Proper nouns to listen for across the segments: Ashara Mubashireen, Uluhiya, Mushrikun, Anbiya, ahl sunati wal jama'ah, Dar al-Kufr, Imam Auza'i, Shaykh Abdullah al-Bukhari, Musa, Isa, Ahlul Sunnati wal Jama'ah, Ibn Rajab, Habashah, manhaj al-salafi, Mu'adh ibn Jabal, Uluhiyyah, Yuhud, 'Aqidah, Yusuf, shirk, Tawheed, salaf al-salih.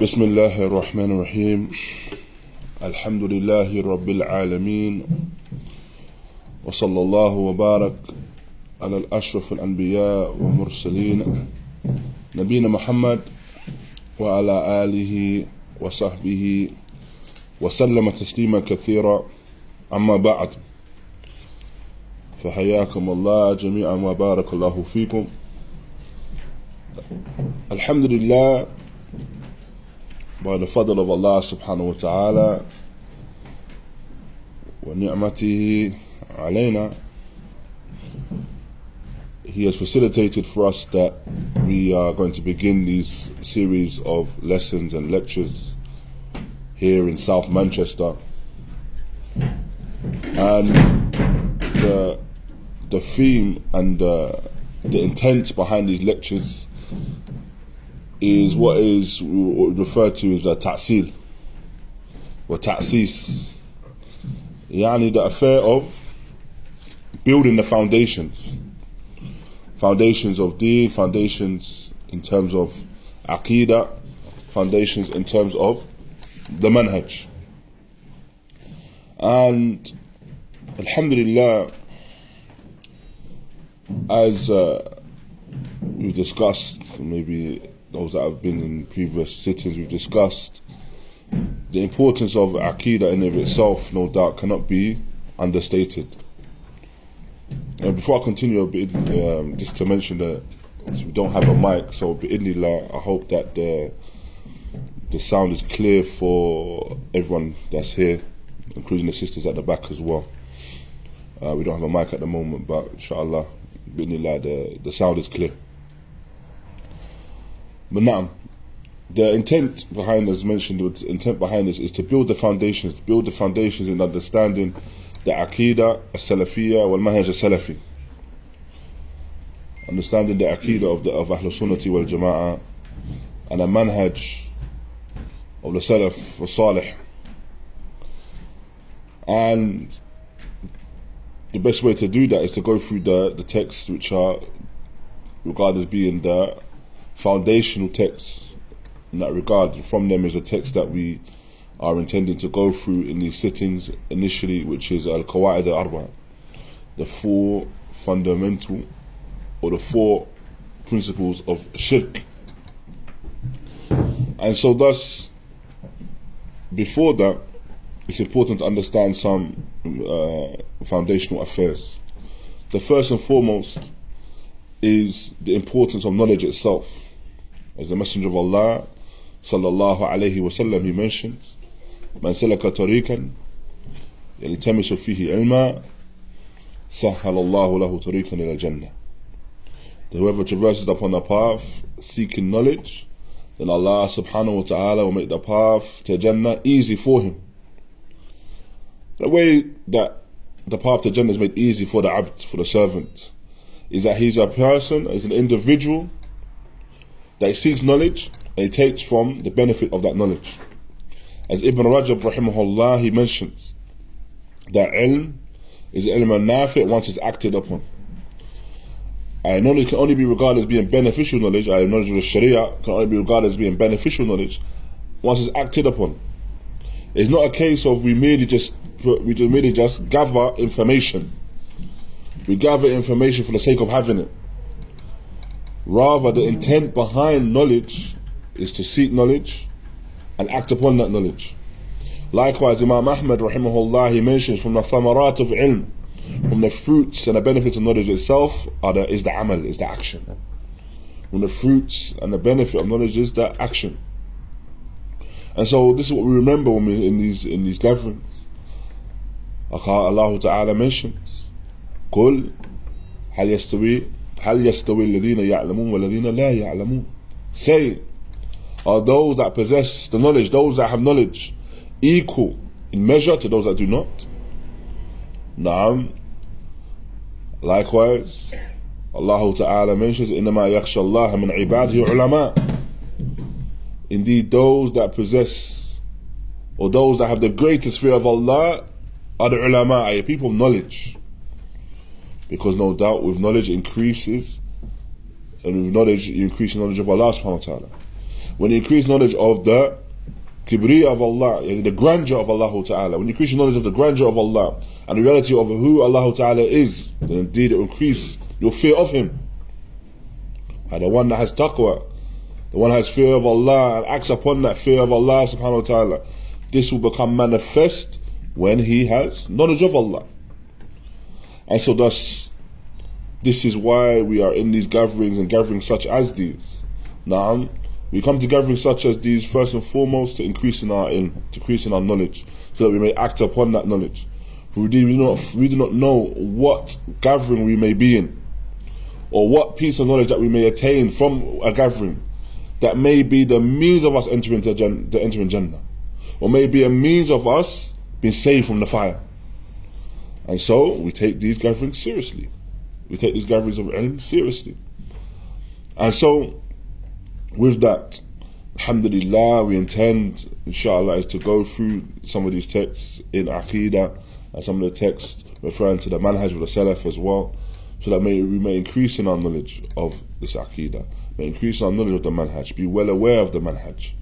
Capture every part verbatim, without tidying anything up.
بسم الله الرحمن الرحيم الحمد لله رب العالمين وصلى الله وبارك على الأشرف الأنبياء والمرسلين نبينا محمد وعلى آله وصحبه وسلم تسليما كثيرا أما بعد فحياكم الله جميعا وبارك الله فيكم الحمد لله. By the fadl of Allah subhanahu wa ta'ala wa ni'matihi alayna, He has facilitated for us that we are going to begin these series of lessons and lectures here in South Manchester. And the, the theme and the, the intent behind these lectures is what is what referred to as a ta'sil or ta'sis, yani the affair of building the foundations, foundations of deen, foundations in terms of aqidah, foundations in terms of the manhaj. And alhamdulillah, as uh, we discussed, maybe those that have been in previous sittings, we've discussed the importance of Aqidah in and of itself, no doubt, cannot be understated. And before I continue, um, just to mention that we don't have a mic, so bi'idhnillah, I hope that the, the sound is clear for everyone that's here, including the sisters at the back as well. Uh, we don't have a mic at the moment, but inshallah, bi'idhnillah, the, the sound is clear. But now, the intent behind, as mentioned, the intent behind this is to build the foundations, build the foundations in understanding the Aqidah al-Salafiyyah wal manhaj al-Salafi, understanding the Aqidah of the of ahl sunati wal jama'ah and the manhaj of the salaf al-salih. And the best way to do that is to go through the the texts which are regarded as being the foundational texts in that regard. From them is a text that we are intending to go through in these sittings initially, which is al-Qawa'id al-Arba'a, the four fundamental or the four principles of shirk. And so thus, before that, it's important to understand some uh, foundational affairs. The first and foremost is the importance of knowledge itself. As the Messenger of Allah sallallahu alayhi wa sallam, he mentions, "Man salaka tariqan yaltamisu fihi ilma sahhala Allahu lahu tariqan ila jannah." Whoever traverses upon a path seeking knowledge, then Allah subhanahu wa ta'ala will make the path to Jannah easy for him. The way that the path to Jannah is made easy for the abd, for the servant, is that he's a person, is an individual, that he seeks knowledge and he takes from the benefit of that knowledge. As Ibn Rajab rahimahullah, he mentions that ilm is ilm al-nafi' once it's acted upon. And knowledge can only be regarded as being beneficial knowledge, and knowledge of the sharia can only be regarded as being beneficial knowledge once it's acted upon. It's not a case of we merely just we just merely just gather information. We gather information for the sake of having it. Rather, the intent behind knowledge is to seek knowledge and act upon that knowledge. Likewise, Imam Ahmad rahimahullah, he mentions from the thamarat of ilm, from the fruits and the benefits of knowledge itself, are the, is the amal, is the action. From the fruits and the benefit of knowledge is the action. And so this is what we remember when we in these in these gatherings. Allah Ta'ala mentions, "Qul hal yastawi هل يستوي الذين يعلمون والذين لا يعلمون." Say, are those that possess the knowledge, those that have knowledge, equal in measure to those that do not? Naam. Likewise, Allah Ta'ala mentions, إِنَّمَا يَخْشَى اللَّهَ مِنْ عِبَادِهِ عُلَمَاء. Indeed, those that possess, or those that have the greatest fear of Allah, are the ulama, the people of knowledge. Because no doubt, with knowledge increases, and with knowledge you increase the knowledge of Allah subhanahu wa ta'ala. When you increase knowledge of the Kibriya of Allah, yani the grandeur of Allah Ta'ala, when you increase knowledge of the grandeur of Allah and the reality of who Allah Ta'ala is, then indeed it will increase your fear of Him. And the one that has taqwa, the one that has fear of Allah and acts upon that fear of Allah Subhanahu Wa Ta'ala, this will become manifest when he has knowledge of Allah. And so thus, this is why we are in these gatherings and gatherings such as these. Now, we come to gatherings such as these first and foremost to increase in our in, to increase in our knowledge, so that we may act upon that knowledge. For we do not, we do not know what gathering we may be in, or what piece of knowledge that we may attain from a gathering that may be the means of us entering to gen- the entering Jannah, or may be a means of us being saved from the fire. And so we take these gatherings seriously. We take these gatherings of ilm seriously. And so with that, alhamdulillah, we intend, inshallah, is to go through some of these texts in Aqidah and some of the texts referring to the manhaj of the Salaf as well, so that may, we may increase in our knowledge of this Aqidah, may increase our knowledge of the manhaj, be well aware of the manhaj.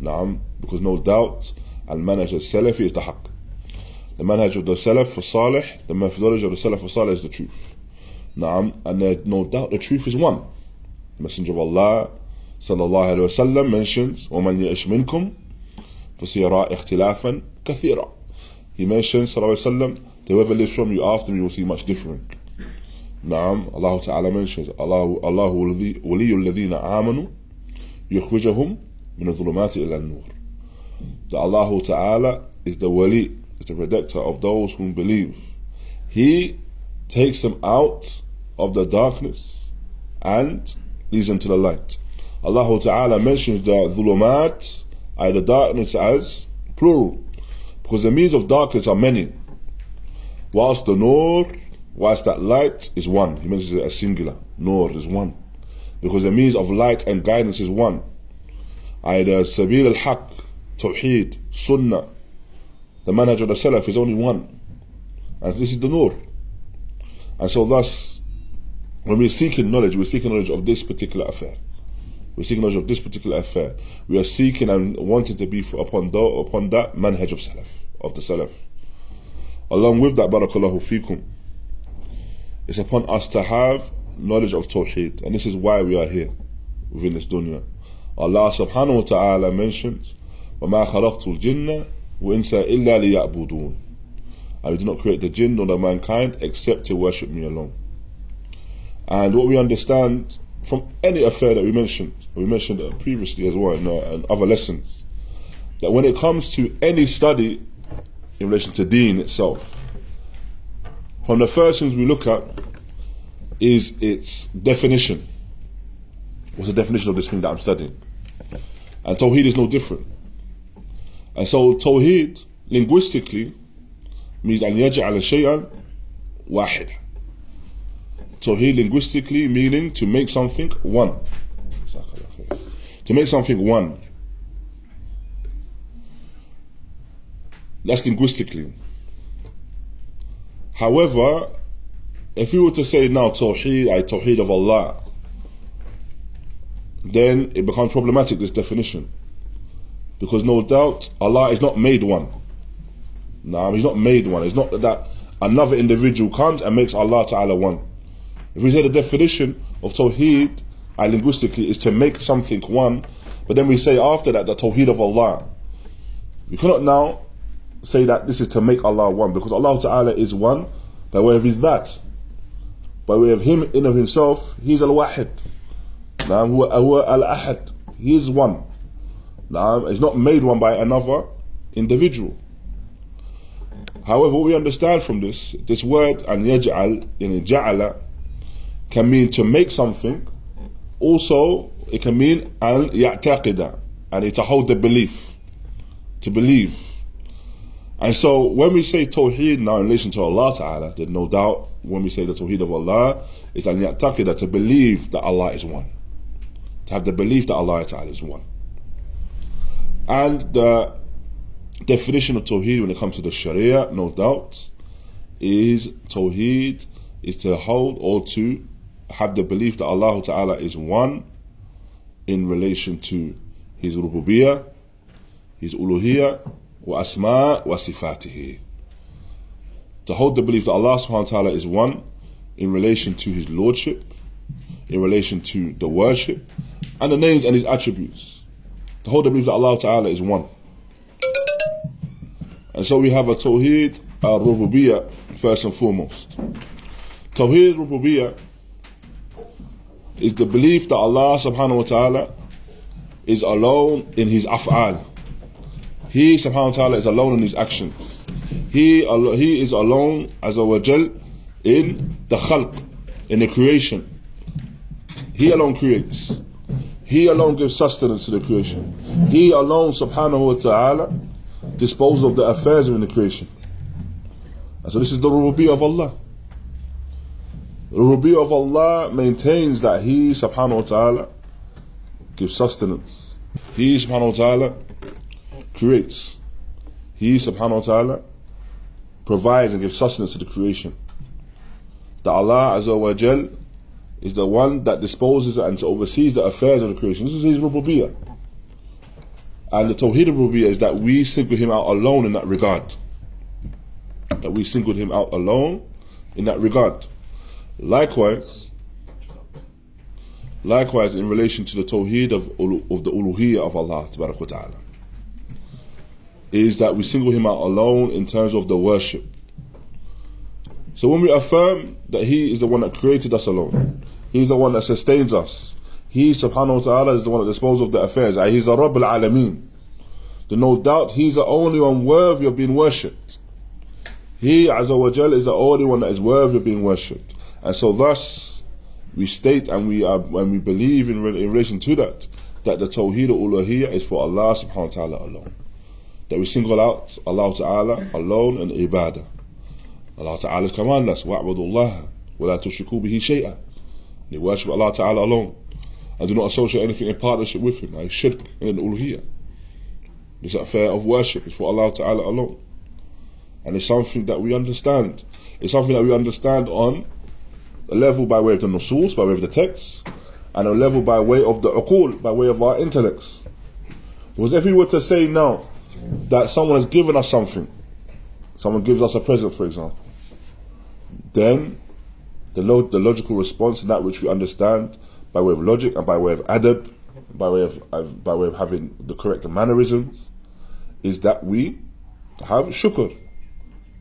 Naam, because no doubt, al-manhaj al-salafi is the haqq. The manhaj of the salaf al-salih, the methodology of the salaf al-salih is the truth. Naam, and there, no doubt the truth is one. The Messenger of Allah sallallahu alayhi wa sallam mentions, وَمَنْ يَعِشْ مِنْكُمْ فَسِيَرَى اِخْتِلَافًا كَثِيرًا. He mentions, sallallahu alayhi wa sallam, whoever lives from you after me will see much differing. Naam, Allah Ta'ala mentions, Allah Allahu waliyul ladhina amanu yukhrijahum min adh-dhulumati ila an-nur. That Allah Ta'ala is the wali, is the protector of those who believe. He takes them out of the darkness and leads them to the light. Allah Ta'ala mentions the dhulumat, the darkness, as plural, because the means of darkness are many, whilst the nur, whilst that light, is one. He mentions it as singular. Nur is one, because the means of light and guidance is one. Either Sabil al-Haq, Tawheed, Sunnah, the manhaj of the Salaf is only one. And this is the Nur. And so thus, when we're seeking knowledge, we're seeking knowledge of this particular affair. We're seeking knowledge of this particular affair. We are seeking and wanting to be upon the, upon that manhaj of Salaf, of the Salaf. Along with that, barakallahu fikum, it's upon us to have knowledge of Tawheed. And this is why we are here within this dunya. Allah subhanahu wa ta'ala mentions, وَمَا خَلَقْتُ الْجِنَّ وَإِنْسَ إِلَّا لِيَعْبُدُونَ. And we did not create the jinn nor the mankind except to worship me alone. And what we understand from any affair that we mentioned, we mentioned previously as well in, uh, in other lessons, that when it comes to any study in relation to deen itself, one of the first things we look at is its definition. What's the definition of this thing that I'm studying? And Tawheed is no different. And so Tawheed, linguistically, means أَنْ يَجْعَلَ شَيْئًا وَاحِدًا. Tawheed linguistically meaning to make something one. To make something one. That's linguistically. However, if we were to say now Tawheed, I Tawheed of Allah, then it becomes problematic, this definition. Because no doubt, Allah is not made one. No, He's not made one. It's not that another individual comes and makes Allah Ta'ala one. If we say the definition of Tawheed, I linguistically, is to make something one, but then we say after that, the Tawheed of Allah. We cannot now say that this is to make Allah one, because Allah Ta'ala is one by way of His that, by way of Him in of Himself. He's al-Wahid. Naam, huwa huwa al-Ahad. He is one. Naam, it's not made one by another individual. However, what we understand from this, this word an yaj'al, yani ja'ala, can mean to make something. Also, it can mean an ya'taqida, and it to hold the belief, to believe. And so when we say Tawheed now in relation to Allah Ta'ala, then no doubt when we say the Tawheed of Allah, it's an ya'taqida, to believe that Allah is one. To have the belief that Allah Ta'ala is one. And the definition of Tawheed when it comes to the Sharia, no doubt, is Tawheed is to hold or to have the belief that Allah Ta'ala is one in relation to his Rububiyyah, his Uluhiya, wa Asma wa Sifatihi. To hold the belief that Allah subhanahu wa ta'ala is one in relation to his lordship, in relation to the worship, and the names and his attributes. To hold the belief that Allah ta'ala is one. And so we have a Tawheed, a Rububiyyah, first and foremost. Tawheed Rububiyyah is the belief that Allah subhanahu wa ta'ala is alone in his af'al. He subhanahu wa ta'ala is alone in his actions. He, he is alone, azza wa jal, in the khalq, in the creation. He alone creates. He alone gives sustenance to the creation. He alone subhanahu wa ta'ala disposes of the affairs of the creation. And so this is the Rububiyyah of Allah. The Rububiyyah of Allah maintains that He subhanahu wa ta'ala gives sustenance. He subhanahu wa ta'ala creates. He subhanahu wa ta'ala provides and gives sustenance to the creation. That Allah azza wa jal is the one that disposes and oversees the affairs of the creation. This is His Rububiyyah. And the Tawheed of Rububiyyah is that we single Him out alone in that regard. That we singled Him out alone in that regard. Likewise, likewise in relation to the Tawheed of, of the Uluhiyyah of Allah Tabarak wa Ta'ala, is that we single Him out alone in terms of the worship. So when we affirm that He is the one that created us alone, He is the one that sustains us, He subhanahu wa ta'ala is the one that disposes of the affairs, He is the Rabb al-Alameen, then no doubt He is the only one worthy of being worshipped. He azza wa jal is the only one that is worthy of being worshipped. And so thus we state and we are, and we believe in, in relation to that, that the Tawheed al-Uluhiyyah is for Allah subhanahu wa ta'ala alone. That we single out Allah ta'ala alone in ibadah. Allah ta'ala's command us, وَعْبَدُوا اللَّهَ وَلَا تُشْرِكُوا بِهِ شَيْئًا. They worship Allah ta'ala alone and do not associate anything in partnership with Him. Like shirk and uluhiyyah. This affair of worship is for Allah ta'ala alone. And it's something that we understand. It's something that we understand on a level by way of the nusus, by way of the text, and a level by way of the uqul, by way of our intellects. Because if we were to say now that someone has given us something, someone gives us a present, for example, then the, log- the logical response in that which we understand by way of logic and by way of adab, by way of, by way of having the correct mannerisms, is that we have shukr.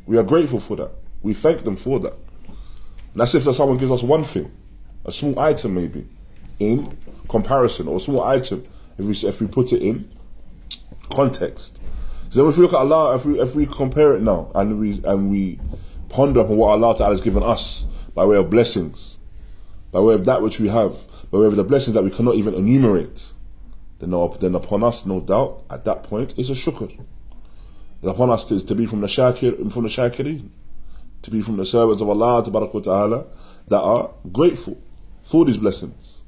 We are grateful for that. We thank them for that. And that's if someone gives us one thing, a small item maybe, in comparison, or a small item, if we if we put it in context. So then if we look at Allah, if we, if we compare it now, and we and we ponder upon what Allah Ta'ala has given us, by way of blessings, by way of that which we have, by way of the blessings that we cannot even enumerate, then, then upon us, no doubt, at that point, is a shukr. Upon us is to be from the shakir, from the shakirin, to be from the servants of Allah Ta'ala that are grateful for these blessings.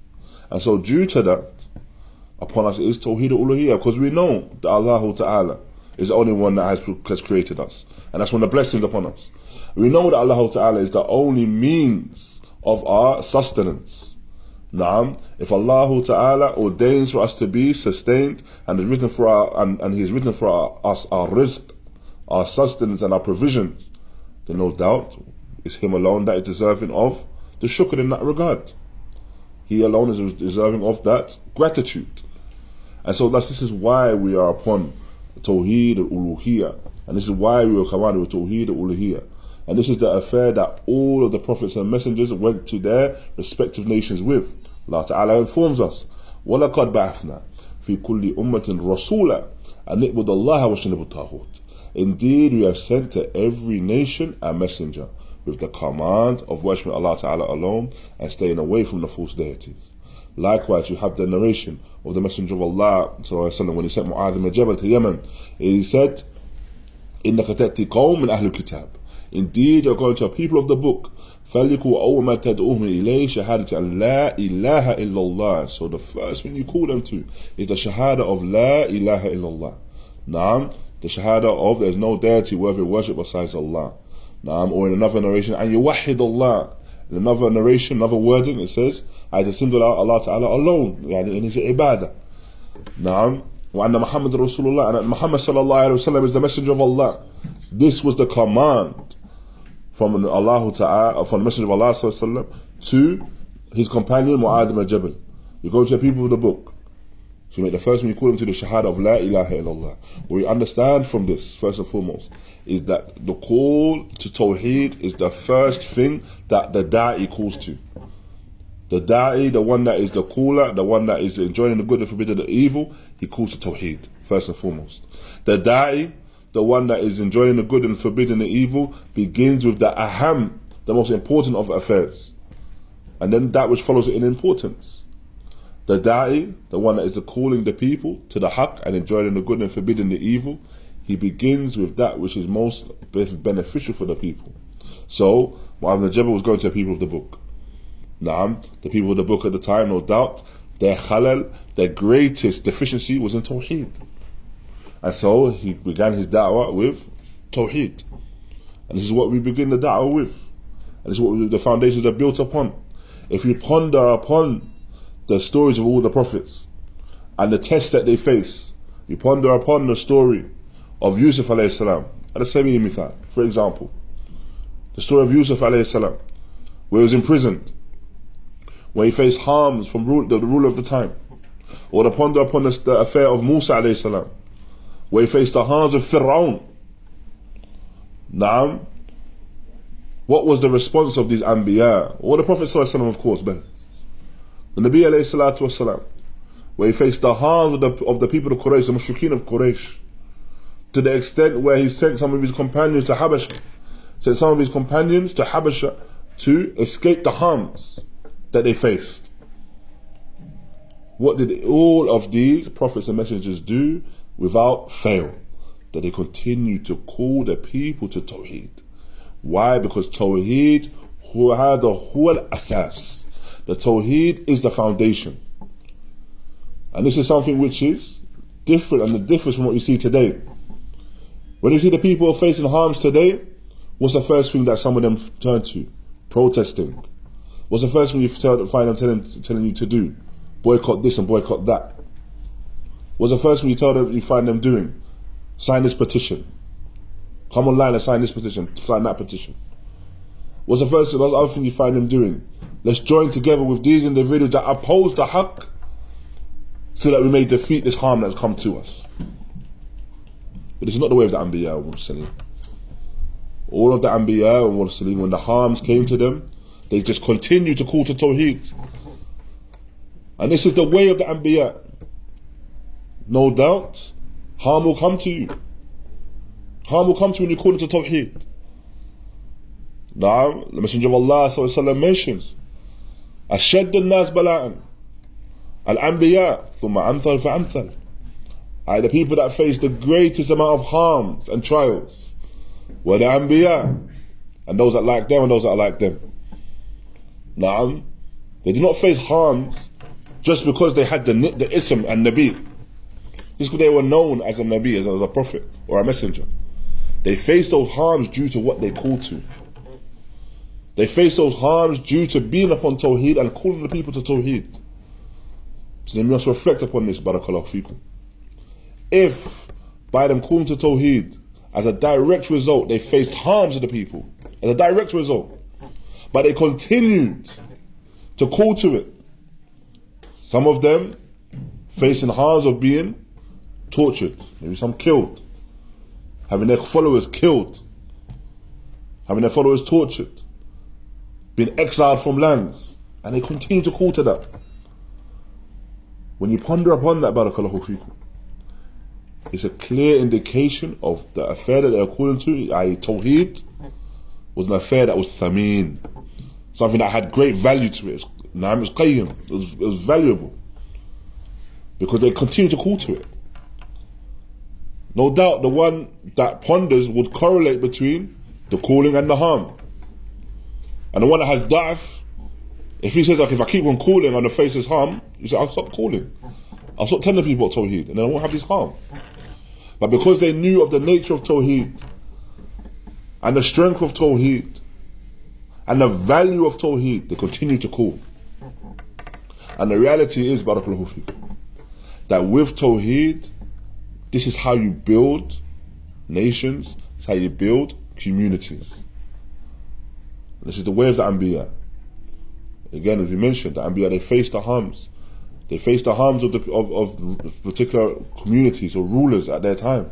And so due to that, upon us is Tawheed al-Uluhiyyah, because we know that Allah Ta'ala is the only one that has, has created us. And that's when the blessings upon us. We know that Allah Ta'ala is the only means of our sustenance. Naam, if Allah Ta'ala ordains for us to be sustained and is written for our, and, and He is written for our, us our rizq, our sustenance and our provisions, then no doubt it's Him alone that is deserving of the shukr in that regard. He alone is deserving of that gratitude. And so that's, this is why we are upon Tawheed al-Uluhiyyah, and this is why we were commanded with Tawheed al-Uluhiyyah. And this is the affair that all of the prophets and messengers went to their respective nations with. Allah Ta'ala informs us, وَلَقَدْ بَعْثْنَا فِي كُلِّ أُمَّةٍ رَسُولًا أَنِ اعْبُدُوا اللَّهَ وَاجْتَنِبُوا الطَّاغُوتَ. Indeed, we have sent to every nation a messenger with the command of worshiping Allah Ta'ala alone and staying away from the false deities. Likewise, you have the narration of the Messenger of Allah when he sent Mu'adh ibn Jabal to Yemen. He said, إِنَّكَ تَأْتِي قَوْمٍ أَهْلُ الْكِتَابِ. Indeed, you're going to a people of the book. فَلِكُوا أَوْ مَا تَدْعُوهُمْ إِلَيْهِ شَهَادَةَ أَنْ لَا إِلَهَ إِلَّا اللَّهِ. So the first thing you call them to is the shahada of La ilaha illallah. Naam, the shahada of there is no deity worthy of worship besides Allah. Naam, or in another narration, أَنْ يُوَحِّدَ اللَّهِ. In another narration, another wording, it says, I had to single out Allah Ta'ala alone, yani in His ibadah. Na'am. Wa anna Muhammad Rasulullah, and Muhammad sallallahu alayhi wa sallam is the messenger of Allah. This was the command from Allah Ta'ala, from the messenger of Allah sallallahu alayhi wa sallam to his companion Mu'adh ibn Jabal. You go to the people of the book. So you make the first one, you call them to the shahada of La ilaha illallah. What we understand from this, first and foremost, is that the call to Tawheed is the first thing that the da'i calls to. The da'i, the one that is the caller, the one that is enjoining the good and forbidding the evil, he calls to Tawheed, first and foremost. The da'i, the one that is enjoining the good and forbidding the evil, begins with the aham, the most important of affairs. And then that which follows it in importance. The da'i, the one that is the calling the people to the haqq and enjoining the good and forbidding the evil, he begins with that which is most beneficial for the people. So, Mu'adh ibn Jabal was going to the people of the book. Naam, the people of the book at the time, no doubt, their khalal, their greatest deficiency was in Tawheed. And so he began his da'wah with Tawheed. And this is what we begin the da'wah with. And this is what we, the foundations are built upon. If you ponder upon the stories of all the prophets and the tests that they face, you ponder upon the story of Yusuf alayhi salam, for example, the story of Yusuf alayhi salam, where he was imprisoned, where he faced harms from rule, the, the ruler of the time, or to ponder upon the, the affair of Musa alayhi salam, where he faced the harms of Fir'aun. Naam, what was the response of these Anbiya, or the Prophet sallallahu alayhi wa sallam, of course, better. The Nabi alayhi salatu was salam, where he faced the harms of the, of the people of Quraysh, the Mushrikun of Quraysh, to the extent where he sent some of his companions to Habashah, sent some of his companions to Habashah to escape the harms that they faced. What did all of these prophets and messengers do without fail? That they continued to call the people to Tawheed. Why? Because Tawheed huwa huwa al-asas. The Tawheed is the foundation. And this is something which is different, and it differs from what you see today. When you see the people facing harms today, what's the first thing that some of them turn to? Protesting. What's the first thing you find them telling, telling you to do? Boycott this and boycott that. What's the first thing you tell them you find them doing? Sign this petition. Come online and sign this petition. Sign that petition. What's the first thing, what's the other thing you find them doing? Let's join together with these individuals that oppose the haqq so that we may defeat this harm that's come to us. But it's not the way of the Anbiya wa Mursaleen. All of the Anbiya wa Mursaleen, when the harms came to them, they just continue to call to Tawheed. And this is the way of the Anbiya. No doubt, harm will come to you. Harm will come to you when you call to Tawheed. Now, the Messenger of Allah sallallahu alayhi wa sallam mentions, أَشَدُّ النَّاسِ بَلَاءً الْأَنْبِيَاءُ ثُمَّ أَمْثَلُ فَأَمْثَلُ. Are the people that face the greatest amount of harms and trials were the Anbiya, and those that like them and those that are like them. Naam, they did not face harms just because they had the the ism and nabi, just because they were known as a nabi, as, as a prophet or a messenger. They faced those harms due to what they called to. They faced those harms due to being upon Tawheed and calling the people to Tawheed. So then we must reflect upon this, barakallahu fikum. If by them calling to Tawheed, as a direct result, they faced harms of the people, as a direct result, but they continued to call to it. Some of them facing harms of being tortured, maybe some killed, having their followers killed, having their followers tortured, being exiled from lands, and they continue to call to that. When you ponder upon that, barakallahu fikum, it's a clear indication of the affair that they are calling to, that is Tawheed, was an affair that was thameen. Something that had great value to it. Naam, it's qayyim. It was, it was valuable. Because they continue to call to it. No doubt the one that ponders would correlate between the calling and the harm. And the one that has da'af, if he says, like, if I keep on calling and the face is harm, he says, I'll stop calling. I'll stop telling people about Tawheed and then I won't have this harm. But because they knew of the nature of Tawheed and the strength of Tawheed, and the value of Tawheed, they continue to call. And the reality is, barakallahu fikum, that with Tawheed, this is how you build nations, this is how you build communities. This is the way of the Anbiya. Again, as we mentioned, the Anbiya, they faced the harms. They faced the harms of, the, of, of particular communities or rulers at their time.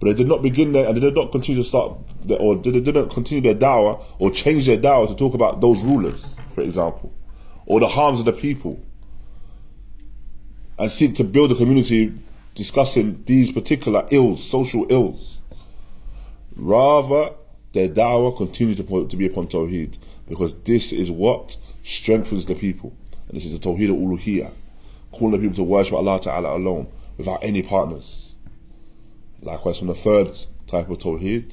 But they did not begin there, and they did not continue to start, their, or they didn't continue their da'wah or change their da'wah to talk about those rulers, for example, or the harms of the people, and seek to build a community discussing these particular ills, social ills. Rather, their da'wah continues to, to be upon Tawheed, because this is what strengthens the people. And this is the Tawheed of Uluhiya, calling the people to worship Allah Ta'ala alone, without any partners. Likewise, from the third type of Tawheed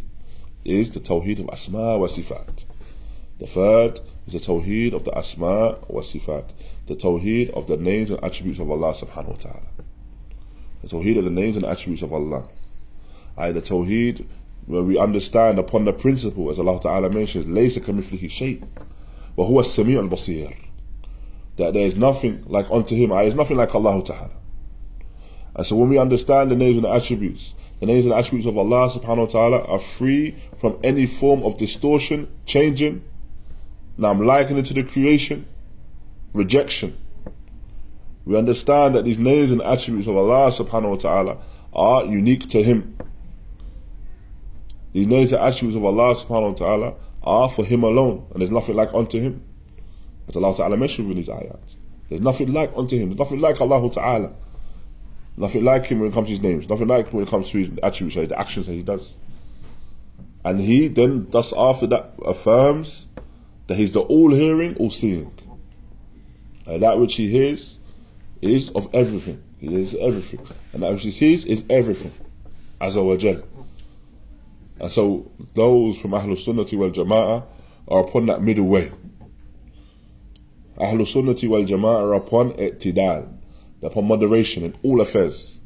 is the Tawheed of Asma wa Sifat. The third is the Tawheed of the Asma wa Sifat, the Tawheed of the names and attributes of Allah Subhanahu wa Ta'ala. The Tawheed of the names and attributes of Allah. I, the Tawheed where we understand upon the principle, as Allah Ta'ala mentions, Laysa kamithlihi shay' wa huwa as-sami' al-basir, that there is nothing like unto Him, there is nothing like Allah Ta'ala. And so when we understand the names and the attributes, the names and attributes of Allah subhanahu wa ta'ala are free from any form of distortion, changing. Now I'm likening it to the creation, rejection. We understand that these names and attributes of Allah subhanahu wa ta'ala are unique to Him. These names and attributes of Allah subhanahu wa ta'ala are for Him alone, and there's nothing like unto Him. As Allah ta'ala mentioned in His ayat, there's nothing like unto Him, there's nothing like Allah ta'ala. Nothing like Him when it comes to His names. Nothing like Him when it comes to His attributes, the actions that He does. And He then, thus after that, affirms that He's the all-hearing, all-seeing. And that which He hears is of everything. He is everything. And that which He sees is everything. Azza wa Jal. And so those from Ahlul Sunnati wal Jama'ah are upon that middle way. Ahlul Sunnati wal Jama'ah are upon i'tidal, upon moderation in all affairs.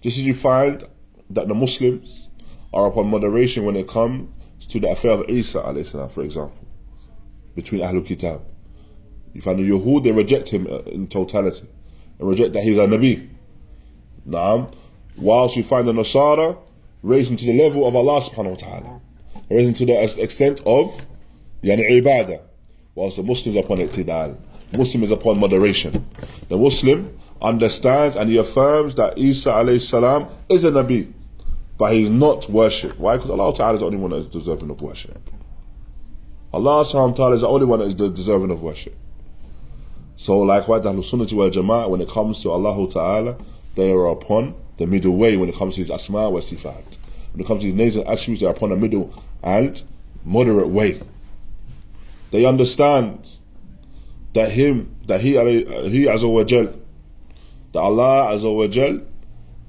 Just as you find that the Muslims are upon moderation when it comes to the affair of Isa, for example, between Ahlul Kitab. You find the Yuhud, they reject him in totality, and reject that he's a Nabi. Naam. Whilst you find the Nasara raise him to the level of Allah subhanahu wa ta'ala, raise him to the extent of yani ibadah, whilst the Muslims are upon i'tidal. The Muslim is upon moderation. The Muslim understands and he affirms that Isa alayhi salam is a Nabi, but he's not worshipped. Why? Because Allah Ta'ala is the only one that is deserving of worship. Allah Subhanahu wa Ta'ala is the only one that is deserving of worship. So likewise, Ahlul Sunnati wal Jama'ah, when it comes to Allah Ta'ala, they are upon the middle way when it comes to His Asma wa Sifat. When it comes to His names and attributes, they are upon a middle and moderate way. They understand that Him, that He, He Azza wa Jal, that Allah Azza wa Jal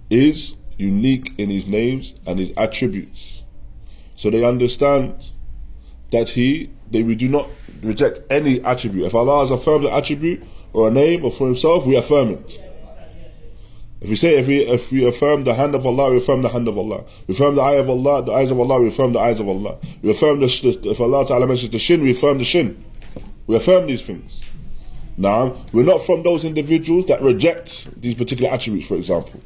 is unique in His names and His attributes. So they understand that He, they we do not reject any attribute. If Allah has affirmed an attribute or a name or for Himself, we affirm it. If we say, if we, if we affirm the hand of Allah, we affirm the hand of Allah. We affirm the eye of Allah, the eyes of Allah, we affirm the eyes of Allah. We affirm the, if Allah Ta'ala mentions the shin, we affirm the shin. We affirm these things. Now, we're not from those individuals that reject these particular attributes, for example.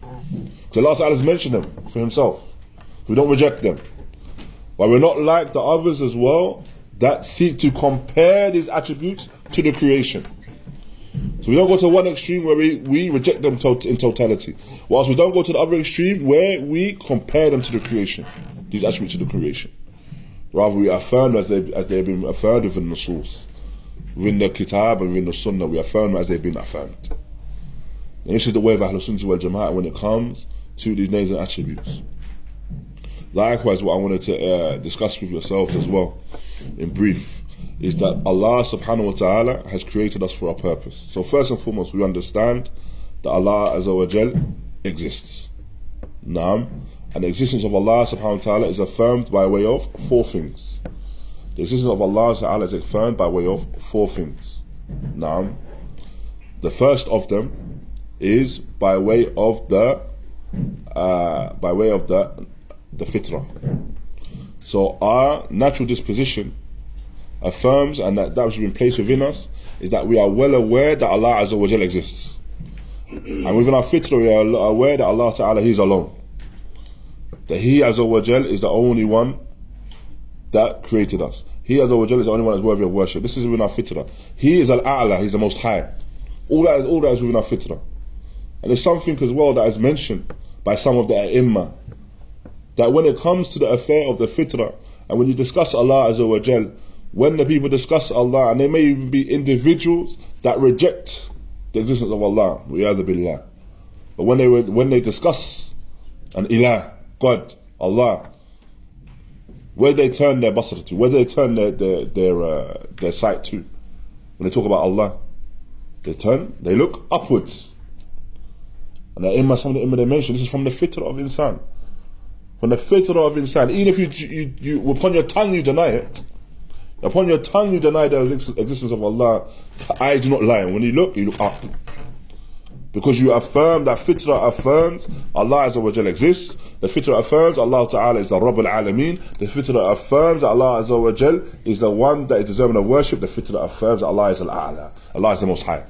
Because Allah Ta'ala has mentioned them for Himself. We don't reject them. But we're not like the others as well that seek to compare these attributes to the creation. So we don't go to one extreme where we, we reject them to, in totality, whilst we don't go to the other extreme where we compare them to the creation, these attributes to the creation. Rather, we affirm as they, as they have been affirmed within the source. Within the Kitab and within the Sunnah, we affirm as they've been affirmed. And this is the way of Ahlul Sunnah wal Jama'ah when it comes to these names and attributes. Likewise, what I wanted to uh, discuss with yourselves as well, in brief, is that Allah subhanahu wa ta'ala has created us for a purpose. So first and foremost, we understand that Allah Azza wa Jal exists. Naam. And the existence of Allah subhanahu wa ta'ala is affirmed by way of four things. The existence of Allah Ta'ala is affirmed by way of four things. Naam. The first of them is by way of the uh, by way of the the fitrah. So our natural disposition affirms, and that that which has been placed within us is that we are well aware that Allah Azza wa Jal exists. And within our fitra, we are aware that Allah Ta'ala, He is alone. That He Azza wa Jal is the only one that created us. He Azza wa Jal is the only one that's worthy of worship. This is within our fitra. He is Al-A'la, He is the Most High. All that is, all that is within our fitra. And there's something as well that is mentioned by some of the A'immah, that when it comes to the affair of the fitra, and when you discuss Allah Azza wa Jal, when the people discuss Allah, and they may even be individuals that reject the existence of Allah, wa'iyadu billah. But when they, when they discuss an ilah, God, Allah, where they turn their basr to, where they turn their their their, uh, their sight to, when they talk about Allah, they turn, they look upwards. And the imma, some of the imma they mention, this is from the fitrah of insan, from the fitrah of insan. Even if you, you you upon your tongue you deny it, upon your tongue you deny the existence of Allah, eyes do not lie. When you look, you look up. Because you affirm that fitrah affirms Allah Azza wa Jal exists. The fitrah affirms Allah Ta'ala is the Rabb al-Alameen. The fitrah affirms that Allah Azza wa Jal is the one that is deserving of worship. The fitrah affirms that Allah is al-A'la. Allah is the Most High.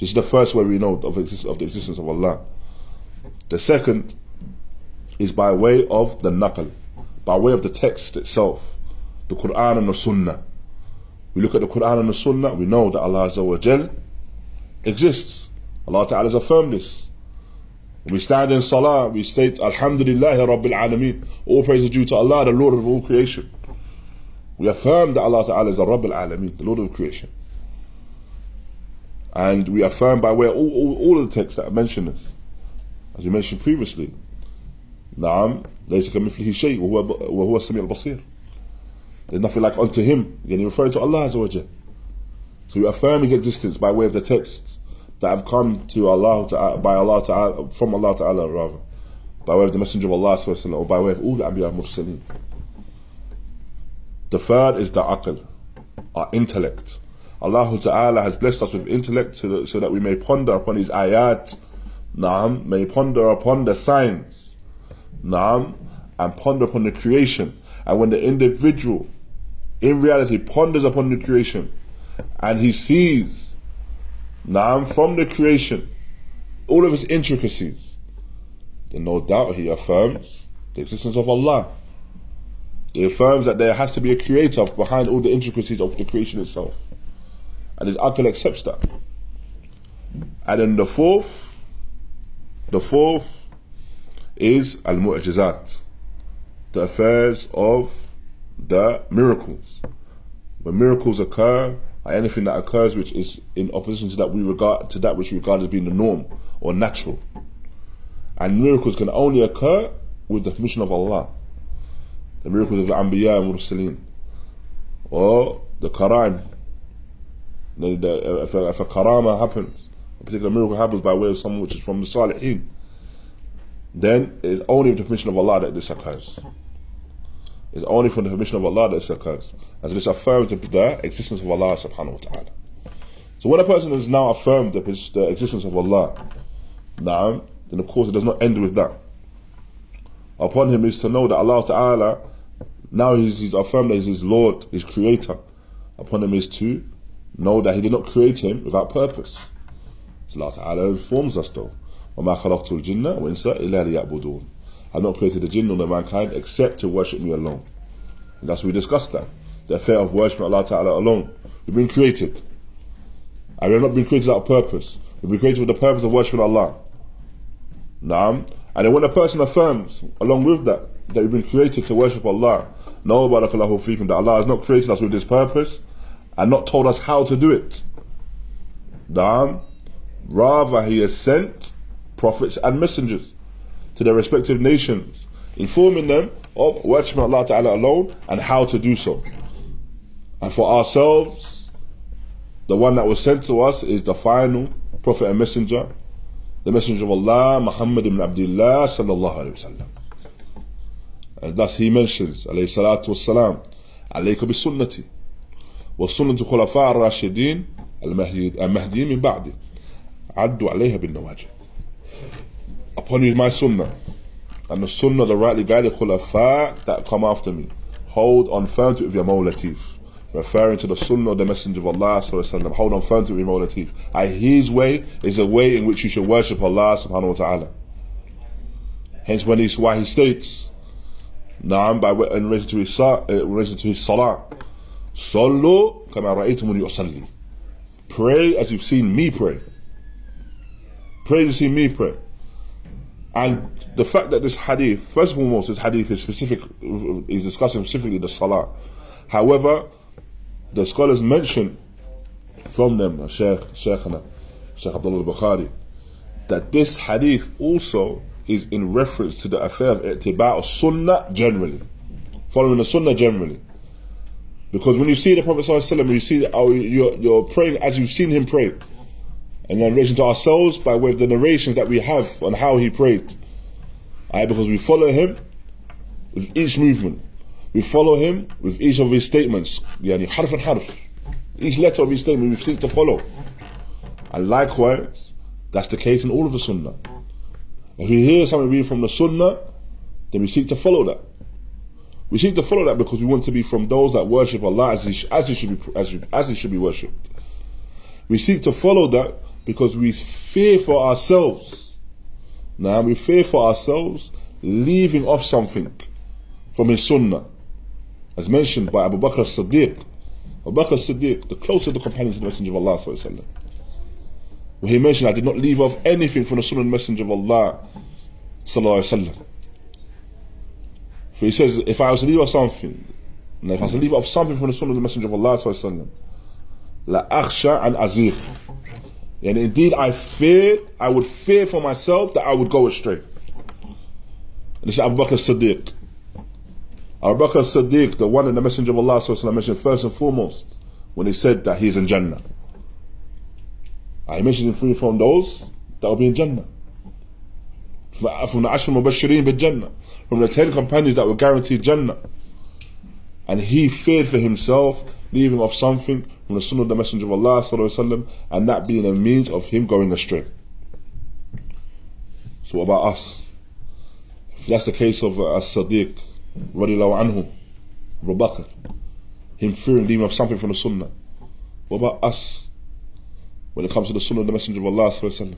This is the first way we know of, exist of the existence of Allah. The second is by way of the naql, by way of the text itself, the Quran and the Sunnah. We look at the Quran and the Sunnah, we know that Allah Azza wa Jal exists. Allah Ta'ala has affirmed this. When we stand in Salah, we state, Alhamdulillahi Rabbil Alameen. All praise is due to Allah, the Lord of all creation. We affirm that Allah Ta'ala is the Rabbil Alameen, the Lord of creation. And we affirm by way of all, all, all of the texts that mention this. As we mentioned previously, Naam, laysa kamithlihi shay' wa huwa as-sami' al-basir. There's nothing like unto him. Again, you're referring to Allah Azza wa Jal. So you affirm His existence by way of the texts that have come to Allah Ta'ala, by Allah Ta'ala, from Allah Ta'ala rather, by way of the Messenger of Allah Sallallahu Alaihi Wasallam, or by way of all the Anbiya Mursaleen. The third is the aql, our intellect. Allah Ta'ala has blessed us with intellect so that, so that we may ponder upon His ayat, naam, may ponder upon the signs, naam, and ponder upon the creation. And when the individual in reality ponders upon the creation and he sees Naam from the creation all of its intricacies, then no doubt he affirms the existence of Allah. He affirms that there has to be a creator behind all the intricacies of the creation itself, and his aql accepts that. And then the fourth the fourth is al-mu'jizat, the affairs of the miracles. When miracles occur, or anything that occurs which is in opposition to that we regard to that which we regard as being the norm or natural. And miracles can only occur with the permission of Allah. The miracles of the Anbiya and Mursaleen, or the Karaim. The, the, if, a, if a Karama happens, a particular miracle happens by way of someone which is from the Salihin, then it is only with the permission of Allah that this occurs. It's only from the permission of Allah that this occurs. As this affirms the, the existence of Allah subhanahu wa ta'ala. So when a person has now affirmed the, the existence of Allah, now, then of course it does not end with that. Upon him is to know that Allah Ta'ala, now he's, he's affirmed that he's his Lord, his creator. Upon him is to know that he did not create him without purpose. So Allah Ta'ala informs us though, وَمَا خَلَقْتُ الْجِنَّ وَإِنْسَ إِلَّا لِيَعْبُدُونَ. I've not created the jinn nor the mankind except to worship me alone. And that's what we discussed that. The affair of worshiping Allah Ta'ala alone. We've been created. And we have not been created without purpose. We've been created with the purpose of worshiping Allah. Naam. And then when a person affirms, along with that, that we've been created to worship Allah, no barakallahu feekum, that Allah has not created us with this purpose and not told us how to do it. Naam. Rather, He has sent prophets and messengers to their respective nations, informing them of worshiping Allah Ta'ala alone and how to do so. And for ourselves, the one that was sent to us is the final prophet and messenger, the messenger of Allah, Muhammad ibn Abdullah Sallallahu Alaihi Wasallam. And thus he mentions, alayhi salatu wassalam, alayka bi sunnati wa sunnatu khulafa ar-rashidin al-mahdi min ba'di addu alayha bin nawajid. Upon you is my sunnah, and the sunnah, the rightly guided khulafa that come after me. Hold on firm to it with your mawlatif. referring to the Sunnah of the Messenger of Allah sallallahu alaihi wasallam. Hold on firm to Imam Latif. And his way is a way in which you should worship Allah subhanahu wa ta'ala. Hence when he's, why he states, Naam, by in relation to his salah, in relation to his salah, Sallu kama ra'aytumuni usalli. Pray as you've seen me pray. Pray as you've seen me pray. And the fact that this hadith, first and foremost, this hadith is specific, is discussing specifically the salah. However, the scholars mention from them, Shaykh, Shaykhana, Shaykh Abdullah al-Bukhari, that this hadith also is in reference to the affair of ittiba' sunnah generally, following the sunnah generally. Because when you see the Prophet sallallahu alaihi wasallam, you see that oh, you're, you're praying as you've seen him pray. And in relation to ourselves, by way of the narrations that we have on how he prayed. Right, because we follow him with each movement. We follow him with each of his statements. Yani, harf and harf. Each letter of his statement we seek to follow. And likewise, that's the case in all of the sunnah. If we hear something read from the sunnah, then we seek to follow that. We seek to follow that because we want to be from those that worship Allah as he, as he should be, as he, as he should be worshipped. We seek to follow that because we fear for ourselves. Now we fear for ourselves leaving off something from his sunnah. As mentioned by Abu Bakr Siddiq. Abu Bakr Siddiq, the closest of the companions of the Messenger of Allah sallallahu alaihi wasallam. Well, he mentioned, I did not leave off anything from the sunnah of the Messenger of Allah sallallahu alaihi wasallam. For he says, if I was to leave off something, and if I was to leave off something from the sunnah of the Messenger of Allah sallallahu alaihi wasallam, La akhsha and azir. And indeed I feared, I would fear for myself that I would go astray. And this is Abu Bakr Siddiq. Abu Bakr Siddiq, the one in the Messenger of Allah sallallahu alaihi wasallam mentioned first and foremost when he said that he is in Jannah. I mentioned him free from those that will be in Jannah. From the Ashara Mubashireen bin Jannah. From the ten companions that were guaranteed Jannah. And he feared for himself leaving off something from the sunnah of the Messenger of Allah sallallahu alaihi wasallam, and that being a means of him going astray. So what about us? If that's the case of uh, As-Sadiq radiallahu anhu, Abu Bakr, him fearing leaving off something from the sunnah. What about us when it comes to the sunnah of the Messenger of Allah sallallahu alaihi wasallam?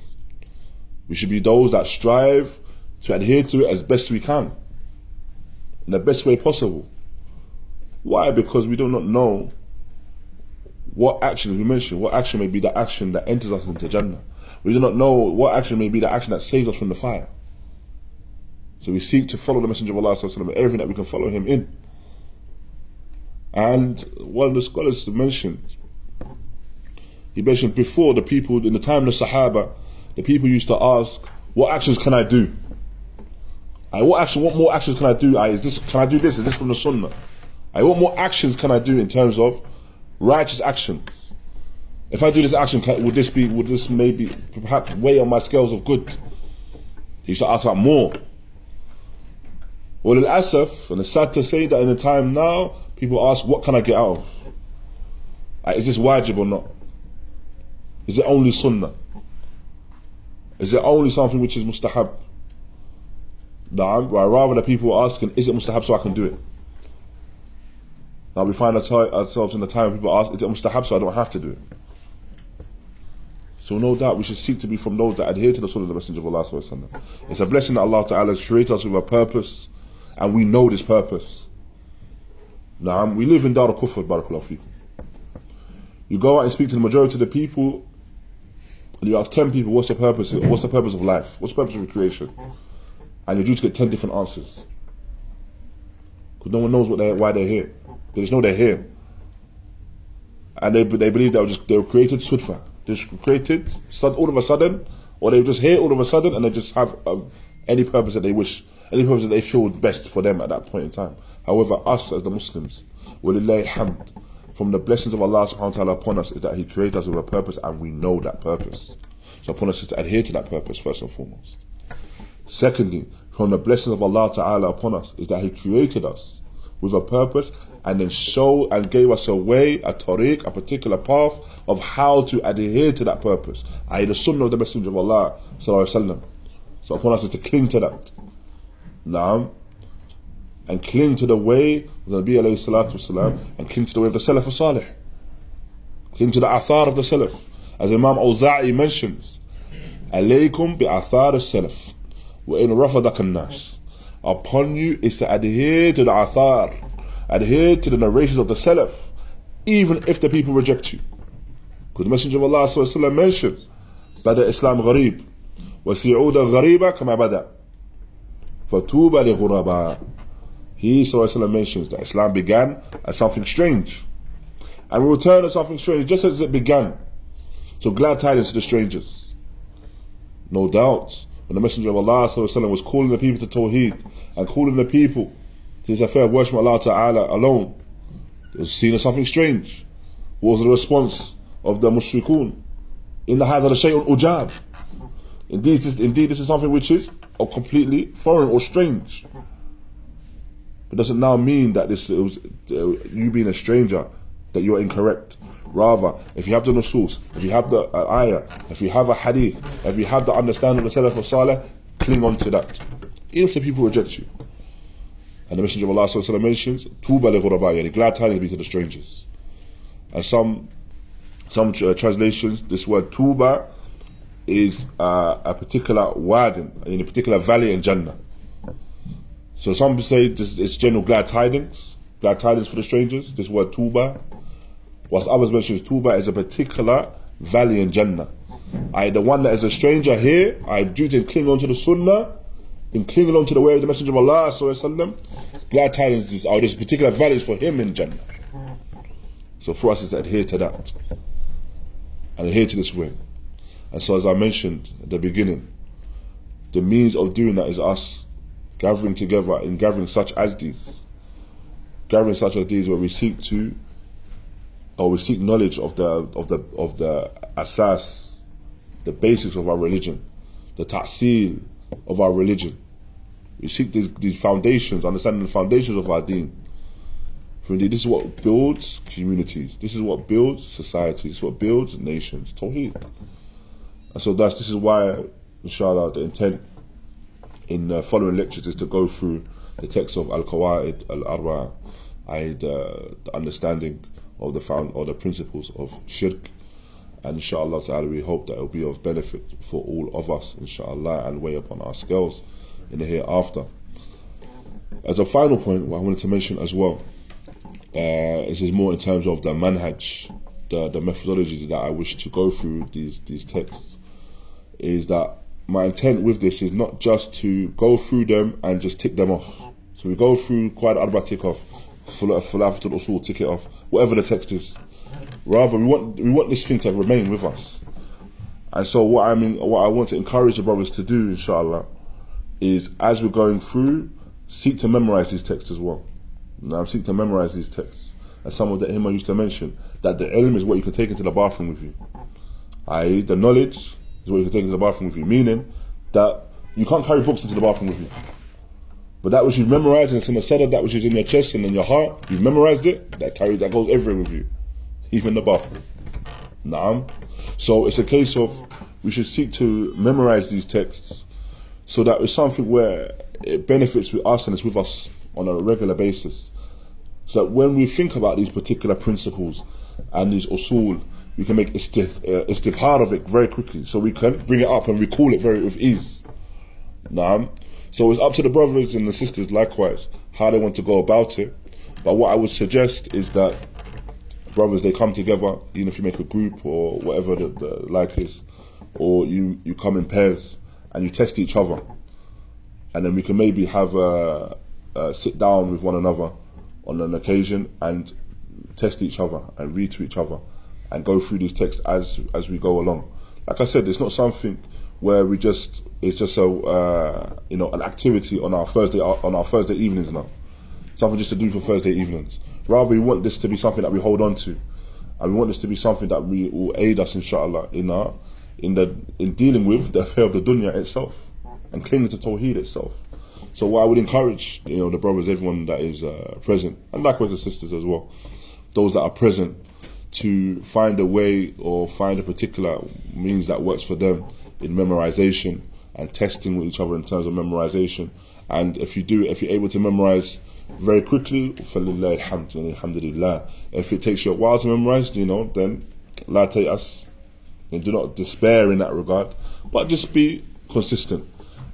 We should be those that strive to adhere to it as best we can, in the best way possible. Why? Because we do not know what action, as we mentioned, what action may be the action that enters us into Jannah. We do not know what action may be the action that saves us from the fire. So we seek to follow the Messenger of Allah sallallahu alaihi wasallam, everything that we can follow him in. And one of the scholars mentioned, he mentioned before, the people in the time of the Sahaba, the people used to ask, what actions can I do? I, what action? What more actions can I do? I, is this, can I do this? Is this from the Sunnah? I, what more actions can I do in terms of righteous actions? If I do this action, can, would this be, would this maybe perhaps weigh on my scales of good? He should ask out more. Well, al-Asaf, and it's sad to say that in the time now, people ask, what can I get out of? Like, is this wajib or not? Is it only sunnah? Is it only something which is mustahab? Nah, rather than people asking, is it mustahab so I can do it? Now we find ourselves in the time people ask, is it mustahab so I don't have to do it? So no doubt we should seek to be from those that adhere to the Sunnah of the Messenger of Allah sallallahu alaihi wasallam. It's a blessing that Allah Ta'ala creates us with a purpose, and we know this purpose. Now we live in Dar al-Kufr, barakallahu feekum. You go out and speak to the majority of the people, and you ask ten people, what's the purpose? What's the purpose of life? What's the purpose of recreation? And you're due to get ten different answers. Because no one knows what they're, why they're here. They just know they're here, and they they believe they were just they were created sudfa, they were created all of a sudden, or they were just here all of a sudden, and they just have um, any purpose that they wish, any purpose that they feel best for them at that point in time. However, us as the Muslims, walillahi hamd, from the blessings of Allah subhanahu wa ta'ala upon us is that He created us with a purpose, and we know that purpose. So upon us is to adhere to that purpose first and foremost. Secondly, from the blessings of Allah Ta'ala upon us is that He created us with a purpose, and then show and gave us a way, a tariq, a particular path of how to adhere to that purpose, that is the sunnah of the Messenger of Allah sallallahu alaihi wasallam. So upon us is to cling to that. Now, and cling to the way of the Nabi alayhi salatu wasalam, and cling to the way of the Salaf al-Salih. Cling to the Athar of the Salaf. As Imam Auza'i mentions, alaykum bi Athar al-Salaf, wa in rafadak al-Nas. Upon you is to adhere to the Athar, adhere to the narrations of the Salaf, even if the people reject you. Because the Messenger of Allah sallallahu alayhi wa sallam mentioned, Bada Islam gharib, wa si'uda ghariba kama bada. Fatuba li ghuraba. He sallallahu mentions that Islam began as something strange, and will return as something strange, just as it began. So glad tidings to the strangers. No doubt, when the Messenger of Allah sallallahu was calling the people to Tawheed and calling the people to this affair of worshiping Allah Ta'ala alone, it was seen as something strange. What was the response of the Mushrikun? In the hadha shay'un ujab. Indeed, this, indeed, this is something which is or completely foreign or strange. It doesn't now mean that this it was, uh, you being a stranger, that you're incorrect. Rather, if you have the nusus, if you have the uh, ayah, if you have a hadith, if you have the understanding of the Salaf al-Salih, cling on to that, even if the people reject you. And the Messenger of Allah sallallahu alaihi wasallam mentions, Tuba li ghuraba, yani glad tidings be to the strangers. And some some uh, translations, this word Tuba is uh, a particular wadin, in a particular valley in Jannah. So some say this, it's general glad tidings, glad tidings for the strangers, this word Tuba. Whilst others mention Tuba is a particular valley in Jannah. I, the one that is a stranger here, I have duty to cling on to the Sunnah, in clinging on to the way of the Messenger of Allah sallallahu alaihi wasallam, glad tidings are this particular valley is for him in Jannah. So for us is to adhere to that, and adhere to this way. And so as I mentioned at the beginning, the means of doing that is us gathering together in gathering such as these, gathering such as these where we seek to, or we seek knowledge of the of the of the asas, the basics of our religion, the ta'sil of our religion. We seek these, these foundations, understanding the foundations of our deen. This is what builds communities. This is what builds societies. This is what builds nations. Tawheed. And so that's this is why, inshallah, the intent in the following lectures is to go through the text of al-Qawa'id al-Arba'a, i.e. the, the understanding of the found or the principles of shirk, and inshallah ta'ala we hope that it will be of benefit for all of us, inshallah, and weigh upon our scales in the hereafter. As a final point, what I wanted to mention as well, uh, this is more in terms of the manhaj, the, the methodology that I wish to go through these, these texts, is that my intent with this is not just to go through them and just tick them off. So we go through quite arba tick off, Falafat al-Usul tick it off, whatever the text is. Rather, we want we want this thing to remain with us. And so what I mean, what I want to encourage the brothers to do, inshallah, is as we're going through, seek to memorize these texts as well. Now, seek to memorize these texts. As some of the imam used to mention, that the ilm is what you can take into the bathroom with you. that is the knowledge is what you can take into the bathroom with you, meaning that you can't carry books into the bathroom with you. But that which you've memorized, and it's in the sadr, that which is in your chest and in your heart, you've memorized it, that carry, that goes everywhere with you, even the bathroom. Naam. So it's a case of, we should seek to memorize these texts, so that it's something where it benefits with us and it's with us on a regular basis. So that when we think about these particular principles and these usul, we can make istif, uh, istifhar of it very quickly, so we can bring it up and recall it very with ease. Naam. So it's up to the brothers and the sisters likewise how they want to go about it. But what I would suggest is that brothers, they come together, even if you make a group or whatever the, the like is, or you, you come in pairs and you test each other. And then we can maybe have a, a sit down with one another on an occasion and test each other and read to each other and go through these texts as as we go along. Like I said, it's not something where we just, it's just a, uh, you know, an activity on our Thursday, on our Thursday evenings now. Something just to do for Thursday evenings. Rather, we want this to be something that we hold on to. And we want this to be something that we will aid us, inshallah, in our, in the, in dealing with the affair of the dunya itself and clinging to Tawheed itself. So what I would encourage, you know, the brothers, everyone that is uh, present, and likewise the sisters as well, those that are present, to find a way or find a particular means that works for them in memorization and testing with each other in terms of memorization, And if you do, if you're able to memorize very quickly, alhamdulillah. If it takes you a while to memorize, you know, then la ta'as, and do not despair in that regard, but just be consistent.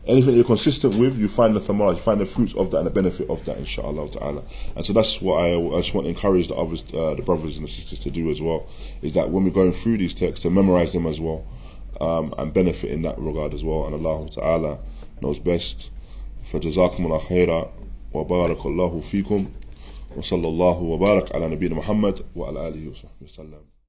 Anything you're consistent with, you find the thamara, you find the fruits of that and the benefit of that, inshallah ta'ala. And so that's what I, I just want to encourage the others, uh, the brothers and the sisters to do as well, is that when we're going through these texts, to memorize them as well, um, and benefit in that regard as well. And Allah ta'ala knows best. فَجَزَاكُمُ اللَّهُ خَيْرًا وَبَارَكَ اللَّهُ فِيكُمْ وَصَلَّى اللَّهُ وَبَارَكَ عَلَى نَبِيِّنَا مُحَمَّدٍ وَعَلَى آلِهِ وَصَحْبِهِ وَسَلَّمَ.